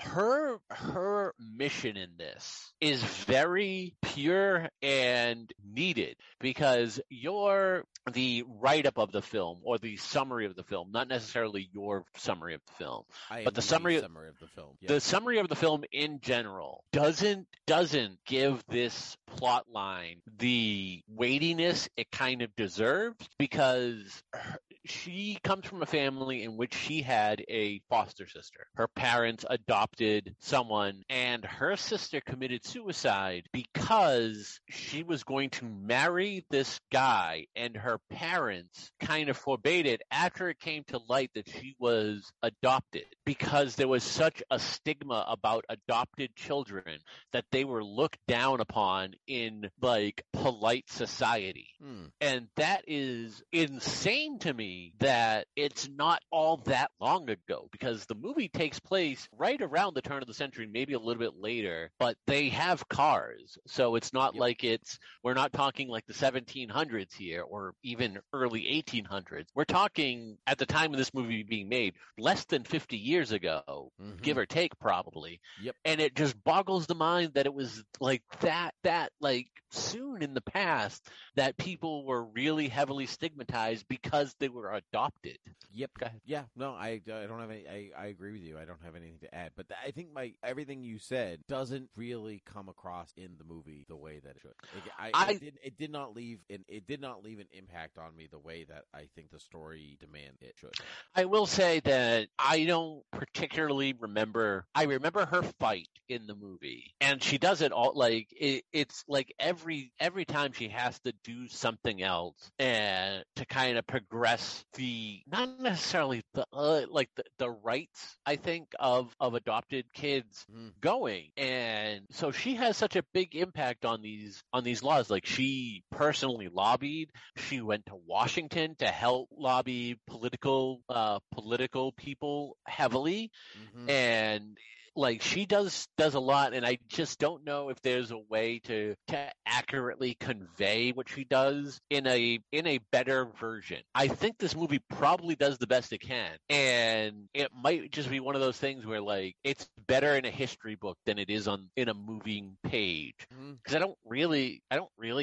her mission in this is very pure and needed, because you're the write-up of the film or the summary of the film, not necessarily your summary of the film, but the summary of the film. Yeah. The summary of the film in general doesn't give this plot line the weightiness it kind of deserves, because she comes from a family in which she had a foster sister. Her parents adopted someone, and her sister committed suicide because she was going to marry this guy, and her parents kind of forbade it after it came to light that she was adopted, because there was such a stigma about adopted children that they were looked down upon in, like, polite society. And that is insane to me, that it's not all that long ago, because the movie takes place right around the turn of the century, maybe a little bit later, but they have cars, so it's not like we're not talking like the 1700s here or even early 1800s. We're talking, at the time of this movie being made, less than 50 years ago, give or take, probably. Yep. And it just boggles the mind that it was like that like soon in the past that people were really heavily stigmatized because they were adopted. Yep. Yeah. No, I don't have any. I agree with you. I don't have anything to add. But I think everything you said doesn't really come across in the movie the way that it should. It did not leave an impact on me the way that I think the story demands it should. I will say that I don't particularly remember. I remember her fight in the movie, and she does it all. Like it's like every time she has to do something else and to kind of progress the, not necessarily the like the rights, I think, of adopted kids going. And so she has such a big impact on these laws. Like, she personally lobbied. She went to Washington to help lobby political people heavily, and like she does a lot, and I just don't know if there's a way to accurately convey what she does in a better version. I think this movie probably does the best it can, and it might just be one of those things where like it's better in a history book than it is in a moving page, because I don't really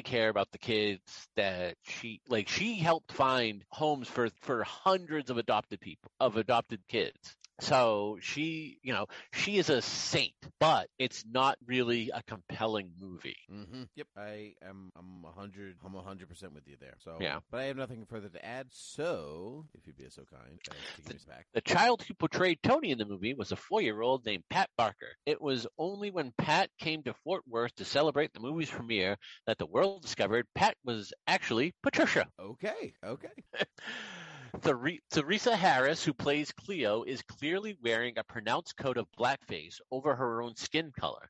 care about the kids that she helped find homes for hundreds of adopted kids. So she is a saint, but it's not really a compelling movie. Mm-hmm. Yep, I'm 100% with you there. So yeah, but I have nothing further to add. So if you'd be so kind, to give us back. The child who portrayed Tony in the movie was a 4-year-old named Pat Barker. It was only when Pat came to Fort Worth to celebrate the movie's premiere that the world discovered Pat was actually Patricia. Okay. Theresa Harris, who plays Cleo, is clearly wearing a pronounced coat of blackface over her own skin color.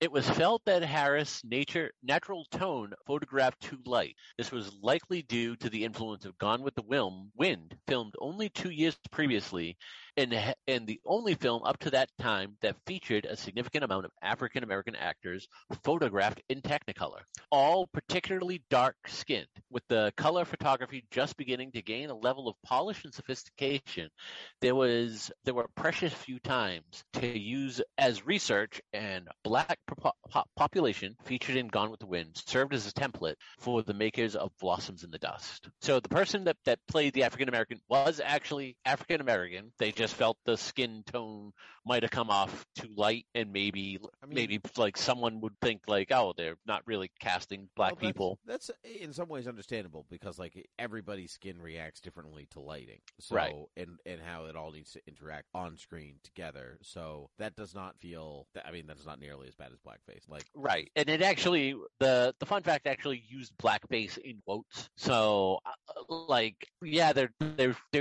It was felt that Harris' natural tone photographed too light. This was likely due to the influence of Gone with the Wind, filmed only 2 years previously, and the only film up to that time that featured a significant amount of African-American actors photographed in Technicolor, all particularly dark-skinned. With the color photography just beginning to gain a level of polish and sophistication, there were precious few times to use as research, and black population featured in Gone with the Wind served as a template for the makers of Blossoms in the Dust. So the person that played the African-American was actually African-American. They just felt the skin tone might have come off too light, and maybe like someone would think like, oh, they're not really casting black people. That's in some ways understandable, because like everybody's skin reacts differently to lighting, so right. and how it all needs to interact on screen together. So that does not feel. I mean, that's not nearly as bad as blackface. Like right, and it actually the fun fact actually used blackface in quotes. So like yeah, they're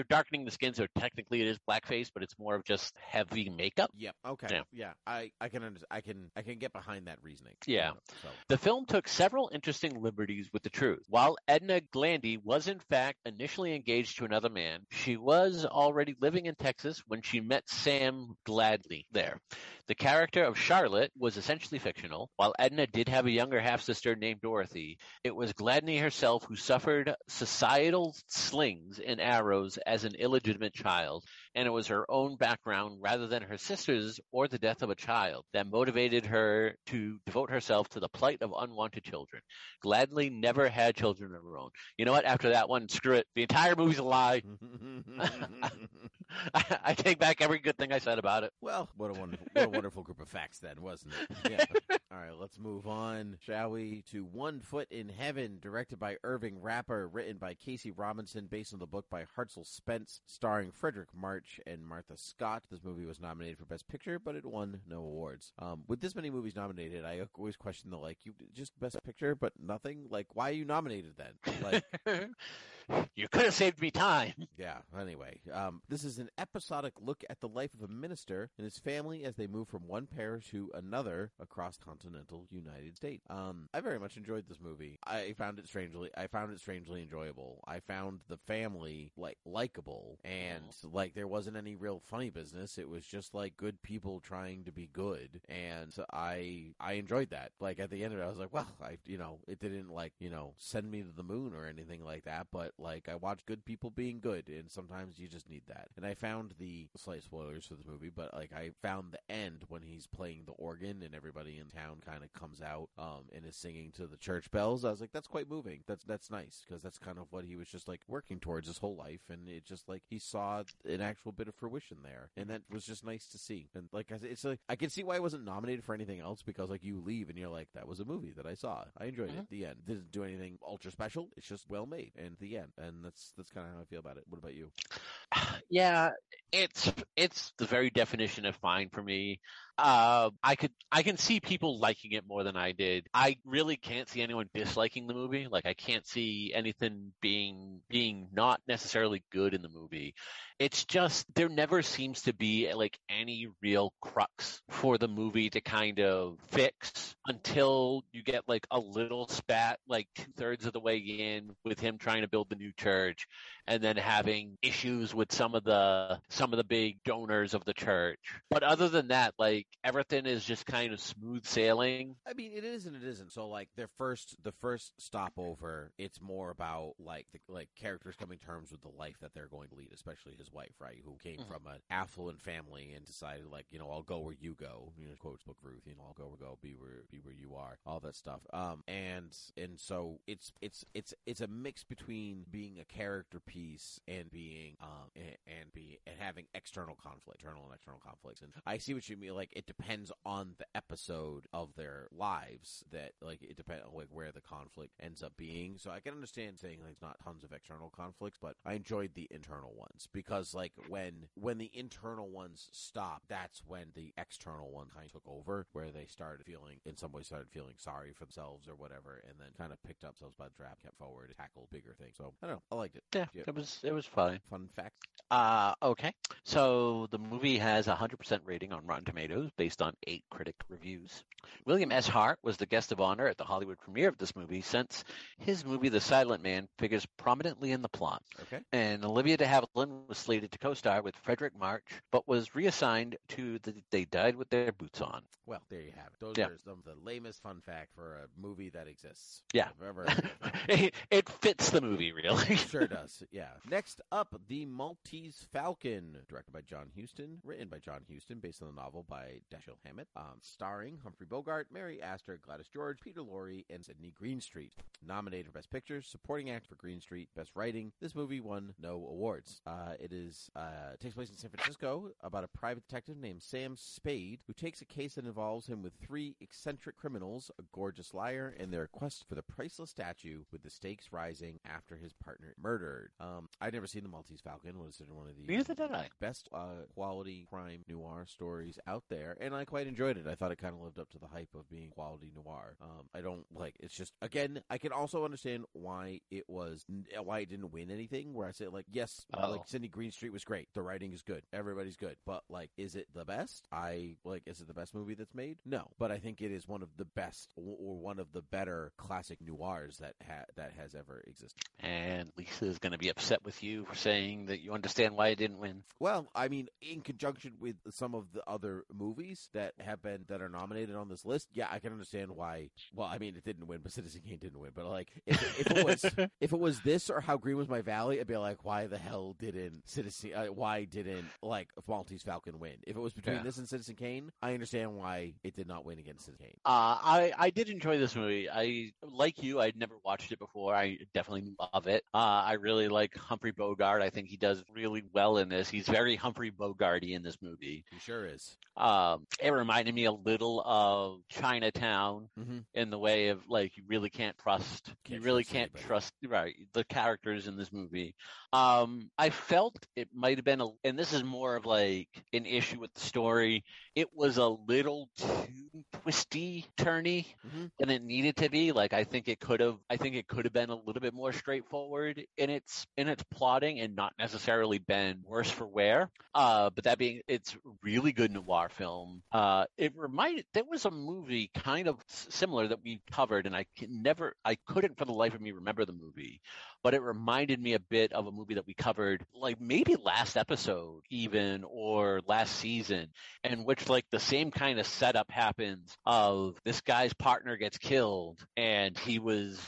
darkening the skin, so technically it is blackface, but it's more of just heavy makeup. Yep. Okay. Yeah. I can get behind that reasoning. Yeah. So. The film took several interesting liberties with the truth. While Edna Glandy was in fact initially engaged to another man, she was already living in Texas when she met Sam Gladney there. The character of Charlotte was essentially fictional. While Edna did have a younger half-sister named Dorothy, it was Gladney herself who suffered societal slings and arrows as an illegitimate child, and it was her own background rather than her sister's or the death of a child that motivated her to devote herself to the plight of unwanted children. Gladney never had children of her own. You know what? After that one, screw it. The entire movie's a lie. I take back every good thing I said about it. Well, what a wonderful group of facts then, wasn't it? Yeah. All right, let's move on, shall we, to One Foot in Heaven, directed by Irving Rapper, written by Casey Robinson, based on the book by Hartzell Spence, starring Frederick March and Martha Scott. This movie was nominated for Best Picture, but it won no awards. With this many movies nominated, I always question the like, you just Best Picture, but nothing. Like, why are you nominated then? Like, you could have saved me time. Yeah. Anyway, this is an episodic look at the life of a minister and his family as they move from one parish to another across continental United States. I very much enjoyed this movie. I found it strangely enjoyable. I found the family likable, and like there wasn't any real funny business. It was just like good people trying to be good, and I enjoyed that. Like at the end of it, I was like, well, it didn't like send me to the moon or anything like that, but like I watched good people being good, and sometimes you just need that. And I found the slight spoilers for the movie, but like I found the end when he's playing the organ and everybody in town kind of comes out and is singing to the church bells. I was like, that's quite moving. That's nice, because that's kind of what he was just like working towards his whole life, and it just like he saw an actual bit of fruition there, and that was just nice to see. And like I said, it's like I can see why it wasn't nominated for anything else, because like you leave and you're like, that was a movie that I saw, I enjoyed it. The end didn't do anything ultra special, it's just well made, and the end can, and that's kind of how I feel about it. What about you? Yeah, it's the very definition of fine for me. I can see people liking it more than I did. I really can't see anyone disliking the movie. Like, I can't see anything being not necessarily good in the movie. It's just there never seems to be like any real crux for the movie to kind of fix until you get like a little spat like 2/3 of the way in with him trying to build the new church and then having issues with some of the big donors of the church. But other than that, like, everything is just kind of smooth sailing. I mean, it is and it isn't. So like the first stopover, it's more about like characters coming to terms with the life that they're going to lead, especially his wife, right, who came from an affluent family and decided, like, you know, I'll go where you go. You know, quotes Book Ruth, you know, I'll go where go, be where you are, all that stuff. And so it's a mix between being a character piece and being and having internal and external conflicts. And I see what you mean. Like, it depends on the episode of their lives that, like, it depends on like where the conflict ends up being. So I can understand saying like there's not tons of external conflicts, but I enjoyed the internal ones because like when the internal ones stopped, that's when the external one kind of took over, where they started feeling sorry for themselves or whatever, and then kind of picked up themselves by the draft, kept forward, and tackled bigger things. So I don't know. I liked it. Yeah, yeah. It was fun. Fun fact. Okay. So the movie has 100% rating on Rotten Tomatoes based on 8 critic reviews. William S. Hart was the guest of honor at the Hollywood premiere of this movie, since his movie The Silent Man figures prominently in the plot. Okay. And Olivia de Havilland was slated to co-star with Frederick March, but was reassigned to They Died With Their Boots On. Well, there you have it. Those are some of the lamest fun fact for a movie that exists. Yeah. It fits the movie, really. Sure does. Yeah. Next up, The Maltese Falcon, directed by John Huston, written by John Huston, based on the novel by Dashiell Hammett, starring Humphrey Bogart, Mary Astor, Gladys George, Peter Lorre, and Sidney Greenstreet. Nominated for Best Picture, Supporting Actor for Greenstreet, Best Writing. This movie won no awards. It takes place in San Francisco about a private detective named Sam Spade, who takes a case that involves him with 3 eccentric criminals, a gorgeous liar, and their quest for the priceless statue, with the stakes rising after his partner murdered. I'd never seen The Maltese Falcon. Was it one of the best quality crime noir stories out there, and I quite enjoyed it. I thought it kind of lived up to the hype of being quality noir. I don't like. It's just, again, I can also understand why it didn't win anything. Where I say, like, yes, like Sidney Greenstreet was great. The writing is good. Everybody's good. But like, is it the best? Is it the best movie that's made? No. But I think it is one of the best, or one of the better classic noirs that has ever existed. And Lisa is going to be upset with you for saying that you understand why it didn't win. Well, I mean, in conjunction with some of the other movies that are nominated on this list, yeah, I can understand why. Well, I mean, it didn't win, but Citizen Kane didn't win. But like, if it was this or How Green Was My Valley, I'd be like, why the hell didn't Maltese Falcon win? If it was between this and Citizen Kane, I understand why it did not win against Citizen Kane. I did enjoy this movie. I, like you, I'd never watched it before. I definitely love it. I really like Humphrey Bogart. I think he does really well in this. He's very Humphrey Bogart-y in this movie. He sure is. It reminded me a little of Chinatown in the way of, like, you really can't trust the characters in this movie. I felt it might have been and this is more of like an issue with the story. It was a little too twisty, turny than it needed to be. Like, I think it could have been a little bit more straightforward in its plotting and not necessarily been worse for wear. But that being, it's really good noir film. There was a movie kind of similar that we covered, and I couldn't for the life of me remember the movie, but it reminded me a bit of a movie that we covered, like maybe last episode even, or last season, in which like the same kind of setup happens of this guy's partner gets killed, and he was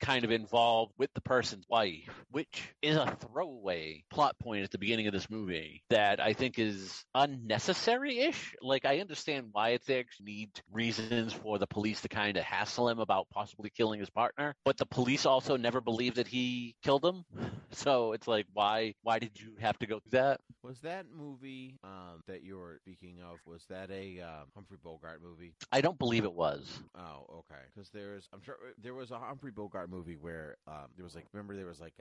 kind of involved with the person's wife, which is a throwaway plot point at the beginning of this movie that I think is unnecessary-ish. Like, I understand why it's there, because you need reasons for the police to kind of hassle him about possibly killing his partner, but the police also never believe that he killed him. So it's like, why did you have to go through that? Was that movie that you were speaking of, was that a Humphrey Bogart movie? I don't believe it was. Oh, okay. Because there was a Humphrey Bogart movie where there was like, remember there was like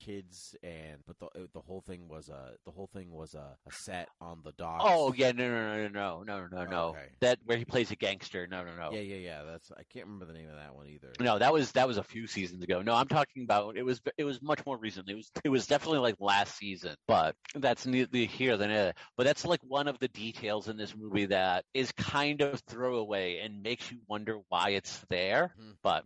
kids and, but the whole thing was a set on the docks. Oh yeah, no. Okay. That where he plays a gangster. No. Yeah. That's, I can't remember the name of that one either. No, that was a few seasons ago. No, I'm talking about it was much more recent. It was definitely like last season, but that's neither here than there. But that's like one of the details in this movie that is kind of throwaway and makes you wonder why it's there. Mm-hmm. But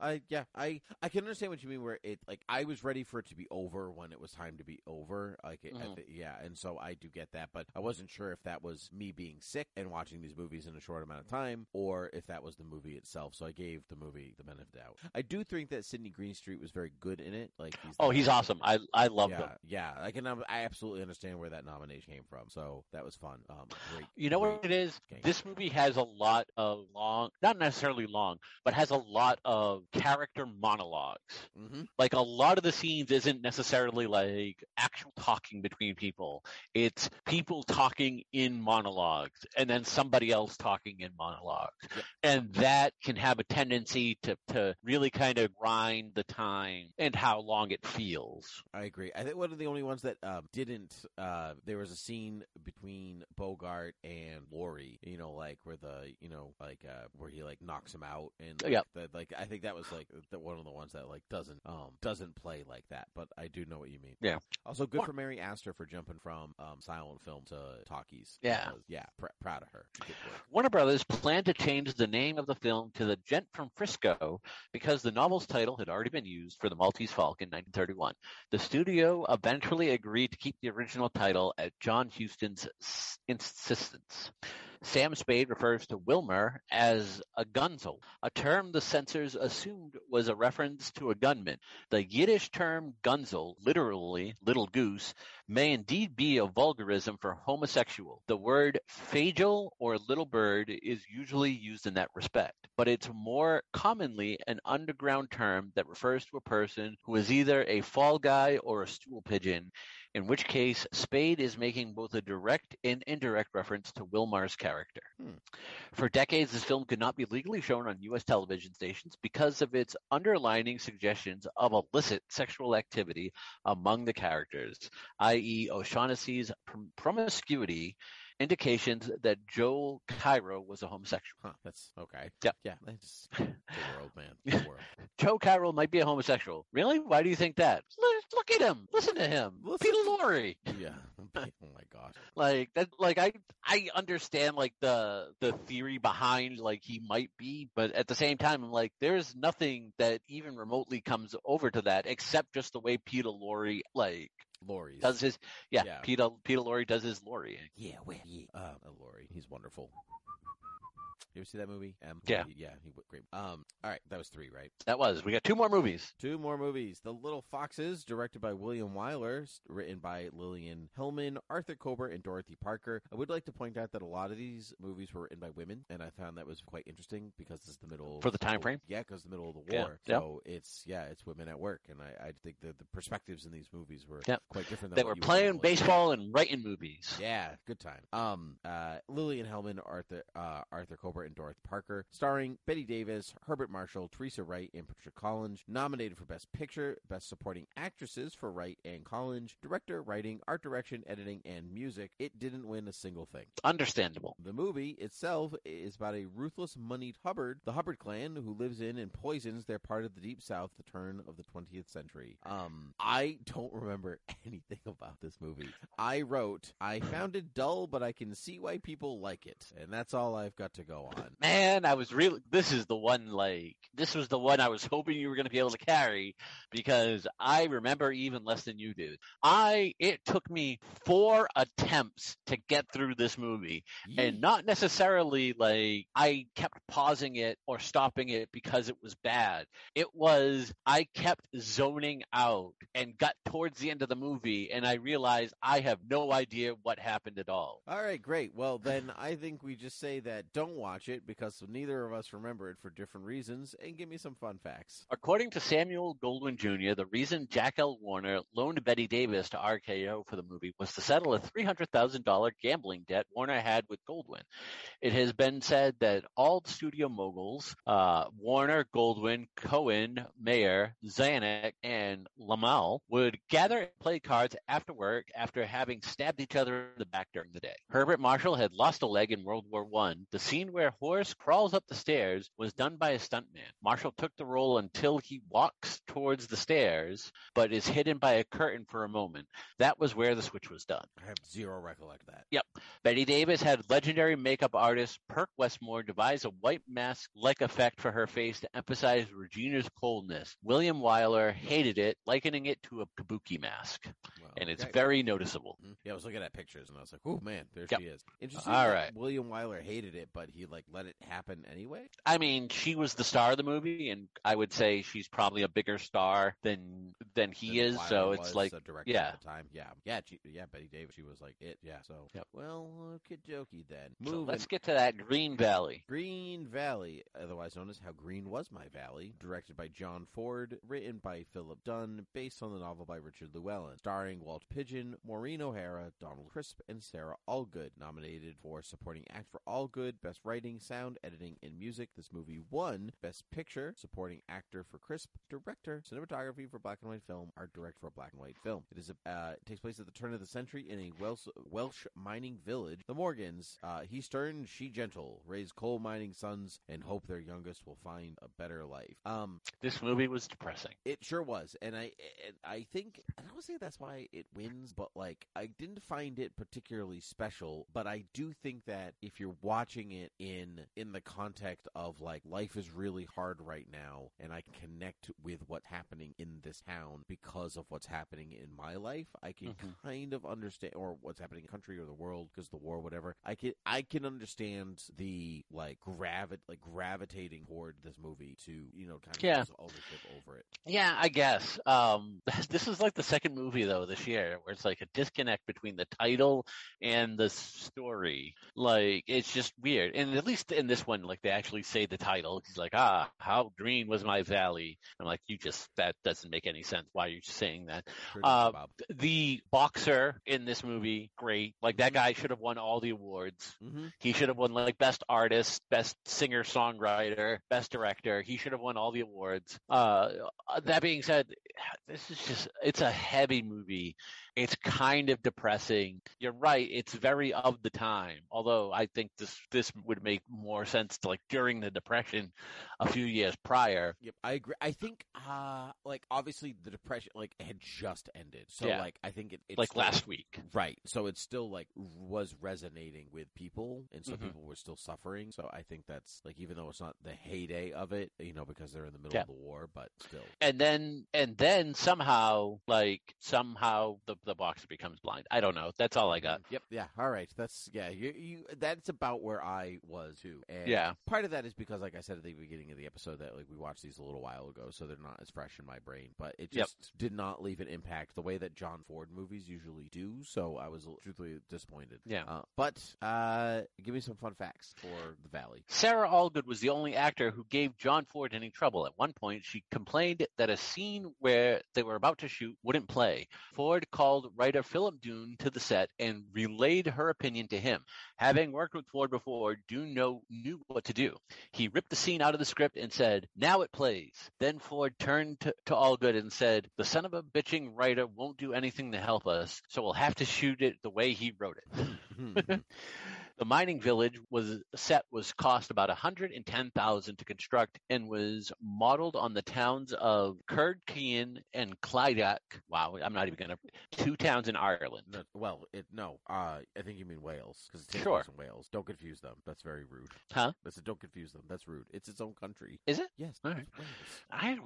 I can understand what you mean. Where it, like, I was ready for it to be over when it was time to be over. Like, and so I do get that, but I wasn't sure if that was me being sick and watching these movies in a short amount of time, or if that was the movie itself. So I gave the movie the benefit of the doubt. I do think that Sidney Greenstreet was very good in it. Like, he's awesome. I love him. Yeah, I absolutely understand where that nomination came from. So that was fun. What it is? This movie has a lot of has a lot of character monologues. Mm-hmm. Like, a lot of the scenes isn't necessarily like actual talking between people. It's people talking in monologues and then somebody else talking in monologues. Yeah. And that can have a tendency to really kind of grind the time and how long it feels. I agree. I think one of the only ones that there was a scene between Bogart and Laurie, you know, like where where he like knocks him out, and like, I think that was like the one of the ones that like doesn't play like that, but I do know what you mean. Yeah. Also good for Mary Astor for jumping from silent film to talkies. Yeah. Proud of her. Warner Brothers planned to change the name of the film to The Gent from Frisco because the novel's title had already been used for The Maltese Falcon in 1931. The studio eventually agreed to keep the original title at John Huston's insistence. Sam Spade refers to Wilmer as a gunzel, a term the censors assumed was a reference to a gunman. The Yiddish term gunzel, literally little goose, may indeed be a vulgarism for homosexual. The word fagel or little bird is usually used in that respect, but it's more commonly an underground term that refers to a person who is either a fall guy or a stool pigeon, in which case Spade is making both a direct and indirect reference to Wilmer's character. For decades, this film could not be legally shown on U.S. television stations because of its underlining suggestions of illicit sexual activity among the characters, i.e. O'Shaughnessy's promiscuity, indications that Joel Cairo was a homosexual. Huh, that's okay. Yep. Yeah. That's the world, man. The world. Joe Cairo might be a homosexual. Really? Why do you think that? Look at him. Listen to him. Peter Lorre. Yeah. Oh my gosh. Like that. Like I understand like the theory behind like he might be, but at the same time, I'm like, there's nothing that even remotely comes over to that except just the way Peter Lorre like. Laurie's. Does his, Peter Lorre does his Laurie. Yeah, Laurie. He's wonderful. You ever see that movie? He great. All right, that was 3, right? That was. We got 2 more movies. 2 more movies. The Little Foxes, directed by William Wyler, written by Lillian Hellman, Arthur Kober, and Dorothy Parker. I would like to point out that a lot of these movies were written by women, and I found that was quite interesting because it's the middle for the time frame. Yeah, because the middle of the war. Yeah. So it's women at work, and I think that the perspectives in these movies were quite different. They were playing baseball and writing movies. Yeah, good time. Lillian Hellman, Arthur Kober, and Dorothy Parker, starring Bette Davis, Herbert Marshall, Teresa Wright, and Patricia Collins, nominated for Best Picture, Best Supporting Actresses for Wright and Collins, Director, Writing, Art Direction, Editing, and Music. It didn't win a single thing. Understandable. The movie itself is about a ruthless moneyed Hubbard, the Hubbard clan, who lives in and poisons their part of the Deep South the turn of the 20th century. I don't remember anything about this movie. I wrote, I found it dull, but I can see why people like it. And that's all I've got to go on. Man, this was the one I was hoping you were going to be able to carry, because I remember even less than you did. It took me 4 attempts to get through this movie. And not necessarily like I kept pausing it or stopping it because it was bad. I kept zoning out and got towards the end of the movie movie, and I realized I have no idea what happened at all. All right, great. Well, then I think we just say that don't watch it because neither of us remember it for different reasons, and give me some fun facts. According to Samuel Goldwyn Jr., the reason Jack L. Warner loaned Betty Davis to RKO for the movie was to settle a $300,000 gambling debt Warner had with Goldwyn. It has been said that all the studio moguls, Warner, Goldwyn, Cohen, Mayer, Zanuck, and Lamal, would gather and play cards after work after having stabbed each other in the back during the day. Herbert Marshall had lost a leg in World War I. The scene where Horse crawls up the stairs was done by a stuntman. Marshall took the role until he walks towards the stairs, but is hidden by a curtain for a moment. That was where the switch was done. I have zero recollection of that. Yep. Betty Davis had legendary makeup artist Perk Westmore devise a white mask-like effect for her face to emphasize Regina's coldness. William Wyler hated it, likening it to a kabuki mask. Wow. And it's very noticeable. Mm-hmm. Yeah, I was looking at pictures, and I was like, oh, man, there she is. Interesting. All right. William Wyler hated it, but he, let it happen anyway? I mean, she was the star of the movie, and I would say she's probably a bigger star than he is, so it's like, yeah. At the time. Yeah. Yeah, Betty Davis, she was like it, yeah. So, yep. Well, okie dokie then. So let's get to that Green Valley. Green Valley, otherwise known as How Green Was My Valley, directed by John Ford, written by Philip Dunn, based on the novel by Richard Llewellyn, starring Walt Pidgeon, Maureen O'Hara, Donald Crisp, and Sarah Allgood, nominated for Supporting Act for Allgood, Best Writing, Sound, Editing, and Music. This movie won Best Picture, Supporting Actor for Crisp, Director, Cinematography for Black and White Film, Art Direct for a Black and White Film. It is it takes place at the turn of the century in a Welsh mining village. The Morgans, he stern, she gentle, raise coal mining sons and hope their youngest will find a better life. This movie was depressing. It sure was, and I think, and I would say that's why it wins. But I didn't find it particularly special. But I do think that if you're watching it in the context of life is really hard right now, and I connect with what's happening in this town because of what's happening in my life, I can kind of understand, or what's happening in the country or the world because of the war, whatever. I can understand the gravitating toward this movie to kind of lose ownership over it. Yeah, I guess. This is the second movie though this year where it's a disconnect between the title and the story. It's just weird. And at least in this one, they actually say the title. He's how green was my valley. I'm that doesn't make any sense. Why are you saying that? The boxer in this movie, great. That guy should have won all the awards. Mm-hmm. He should have won best artist, best singer songwriter, best director. He should have won all the awards. That being said, this is it's a heavy movie. It's kind of depressing. You're right. It's very of the time. Although I think this would make more sense to during the Depression a few years prior. Yep, I agree. I think obviously the Depression had just ended. So I think it's last week. Right. So it still was resonating with people, and so people were still suffering. So I think that's even though it's not the heyday of it, because they're in the middle of the war, but still. And then somehow the boxer becomes blind. I don't know. That's all I got. Yep. Yeah. All right. That's you that's about where I was too. And part of that is because I said at the beginning of the episode that we watched these a little while ago, so they're not as fresh in my brain, but it just did not leave an impact the way that John Ford movies usually do, so I was truthfully disappointed. Yeah. But give me some fun facts for the Valley. Sarah Allgood was the only actor who gave John Ford any trouble. At one point, she complained that a scene where they were about to shoot wouldn't play. Ford called writer Philip Dune to the set and relayed her opinion to him. Having worked with Ford before, Dune knew what to do. He ripped the scene out of the script and said, "Now it plays." Then Ford turned to Allgood and said, "The son of a bitching writer won't do anything to help us, so we'll have to shoot it the way he wrote it." The mining village was cost about $110,000 to construct and was modeled on the towns of Cerdkean and Clydach. Wow, I'm not even going to. Two towns in Ireland. No, I think you mean Wales because it's in Wales. Don't confuse them. That's very rude. Huh? I said don't confuse them. That's rude. It's its own country. Is it? Yes. All right.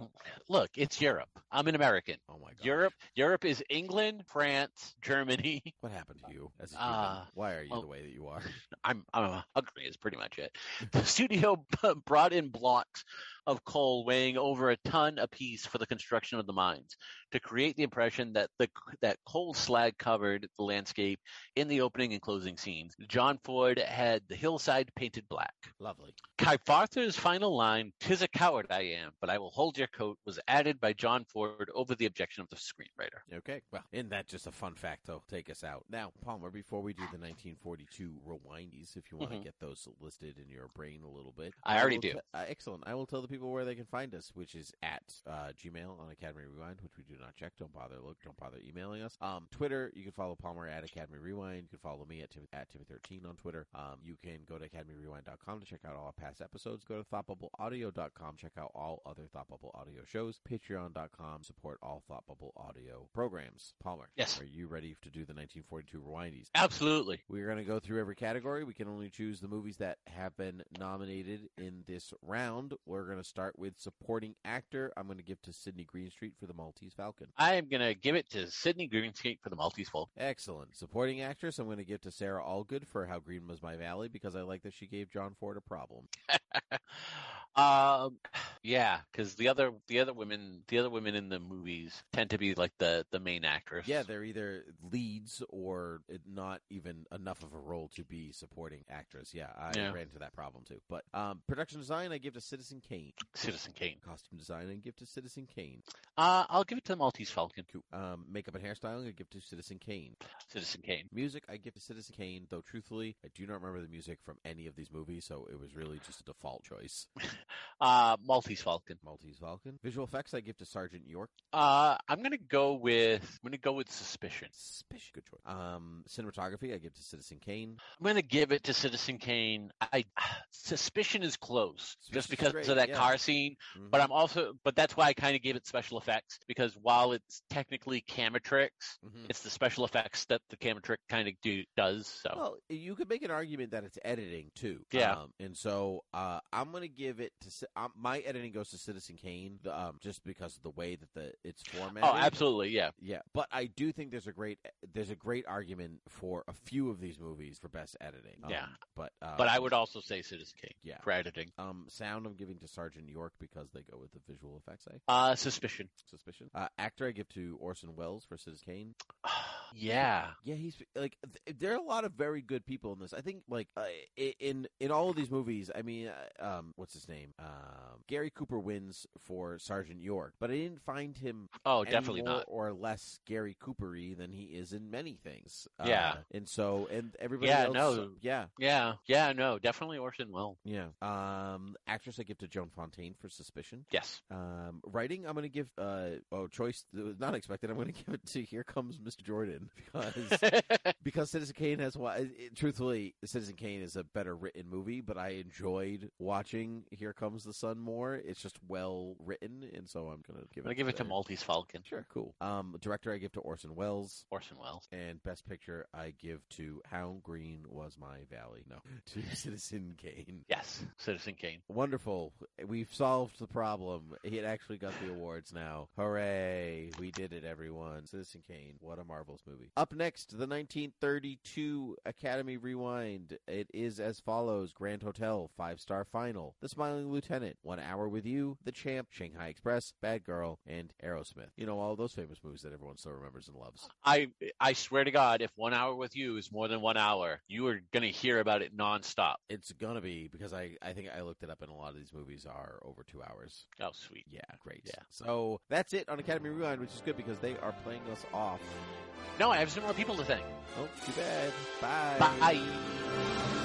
Look, it's Europe. I'm an American. Oh my God. Europe is England, France, Germany. What happened to you? As a why are you the way that you are? I'm hungry is pretty much it. The studio brought in blocks of coal weighing over a ton apiece for the construction of the mines, to create the impression that that coal slag covered the landscape in the opening and closing scenes. John Ford had the hillside painted black. Lovely. Cyfarthur's final line, "'Tis a coward I am, but I will hold your coat," was added by John Ford over the objection of the screenwriter. Okay, well, isn't that just a fun fact to take us out? Now, Palmer, before we do the 1942 rewindies, if you want to get those listed in your brain a little bit. I already do. Excellent. I will tell the people where they can find us, which is at Gmail on Academy Rewind, which we do not check. Don't bother look. Don't bother emailing us. Twitter, you can follow Palmer at Academy Rewind. You can follow me at Timmy13 on Twitter. You can go to academyrewind.com to check out all our past episodes. Go to thoughtbubbleaudio.com. Check out all other Thought Bubble Audio shows. Patreon.com. Support all Thought Bubble Audio programs. Palmer, yes. Are you ready to do the 1942 rewindies? Absolutely. We're going to go through every category. We can only choose the movies that have been nominated in this round. We're going to start with supporting actor. I'm going to give to Sidney Greenstreet for The Maltese Falcon. I am going to give it to Sidney Greenstreet for The Maltese Falcon. Excellent. Supporting actress, I'm going to give to Sarah Allgood for How Green Was My Valley, because I like that she gave John Ford a problem. Yeah, because the other women in the movies tend to be like the main actress. Yeah, they're either leads or not even enough of a role to be supporting actress. Yeah, I ran into that problem too. But production design, I give to Citizen Kane. Costume design, I give to Citizen Kane. I'll give it to The Maltese Falcon. Cool. Makeup and hairstyling, I give to Citizen Kane. Music, I give to Citizen Kane. Though truthfully, I do not remember the music from any of these movies, so it was really just a default choice. Maltese Falcon. Visual effects, I give to Sergeant York. I'm gonna go with Suspicion. Good choice. Cinematography, I give to Citizen Kane. I'm gonna give it to Citizen Kane. Suspicion is close, just because of that car scene. Mm-hmm. But that's why I kind of gave it special effects, because while it's technically camera tricks, it's the special effects that the camera trick kind of does. So, well, you could make an argument that it's editing too. Yeah, and so I'm gonna give it to my editing goes to Citizen Kane, just because of the way that it's formatted. Oh, absolutely, yeah. But I do think there's a great argument for a few of these movies for best editing. But I would also say Citizen Kane for editing. Sound, I'm giving to Sergeant York because they go with the visual effects. Suspicion. Actor, I give to Orson Welles for Citizen Kane. Yeah, he's like there are a lot of very good people in this. I think like in all of these movies, I mean, what's his name? Gary Cooper wins for Sergeant York, but I didn't find him definitely more not or less Gary Coopery than he is in many things. And everybody else. Definitely Orson Welles. Yeah. Actress, I give to Joan Fontaine for Suspicion. Yes. Writing, I'm going to give choice that was not expected. I'm going to give it to Here Comes Mr. Jordan because Citizen Kane has truthfully Citizen Kane is a better written movie, but I enjoyed watching Here Comes the Sun more. It's just well written, and so I'm going to give it. I give it to Maltese Falcon. Sure, cool. Director, I give to Orson Welles, and Best Picture, I give to How Green Was My Valley. No, to Citizen Kane. Yes, Citizen Kane. Wonderful. We've solved the problem. It actually got the awards now. Hooray! We did it, everyone. Citizen Kane. What a marvelous movie. Up next, the 1932 Academy Rewind. It is as follows: Grand Hotel, 5-star final; The Smiling Lieutenant, 1 Hour with You; The Champ, Shanghai Express, Bad Girl, and Aerosmith. You know, all those famous movies that everyone still remembers and loves. I swear to God, if 1 Hour with You is more than 1 hour, you are going to hear about it nonstop. It's going to be, because I think I looked it up, and a lot of these movies are over 2 hours. Oh, sweet. Yeah, great. Yeah. So that's it on Academy Rewind, which is good because they are playing us off. No, I have some more people to thank. Oh, too bad. Bye.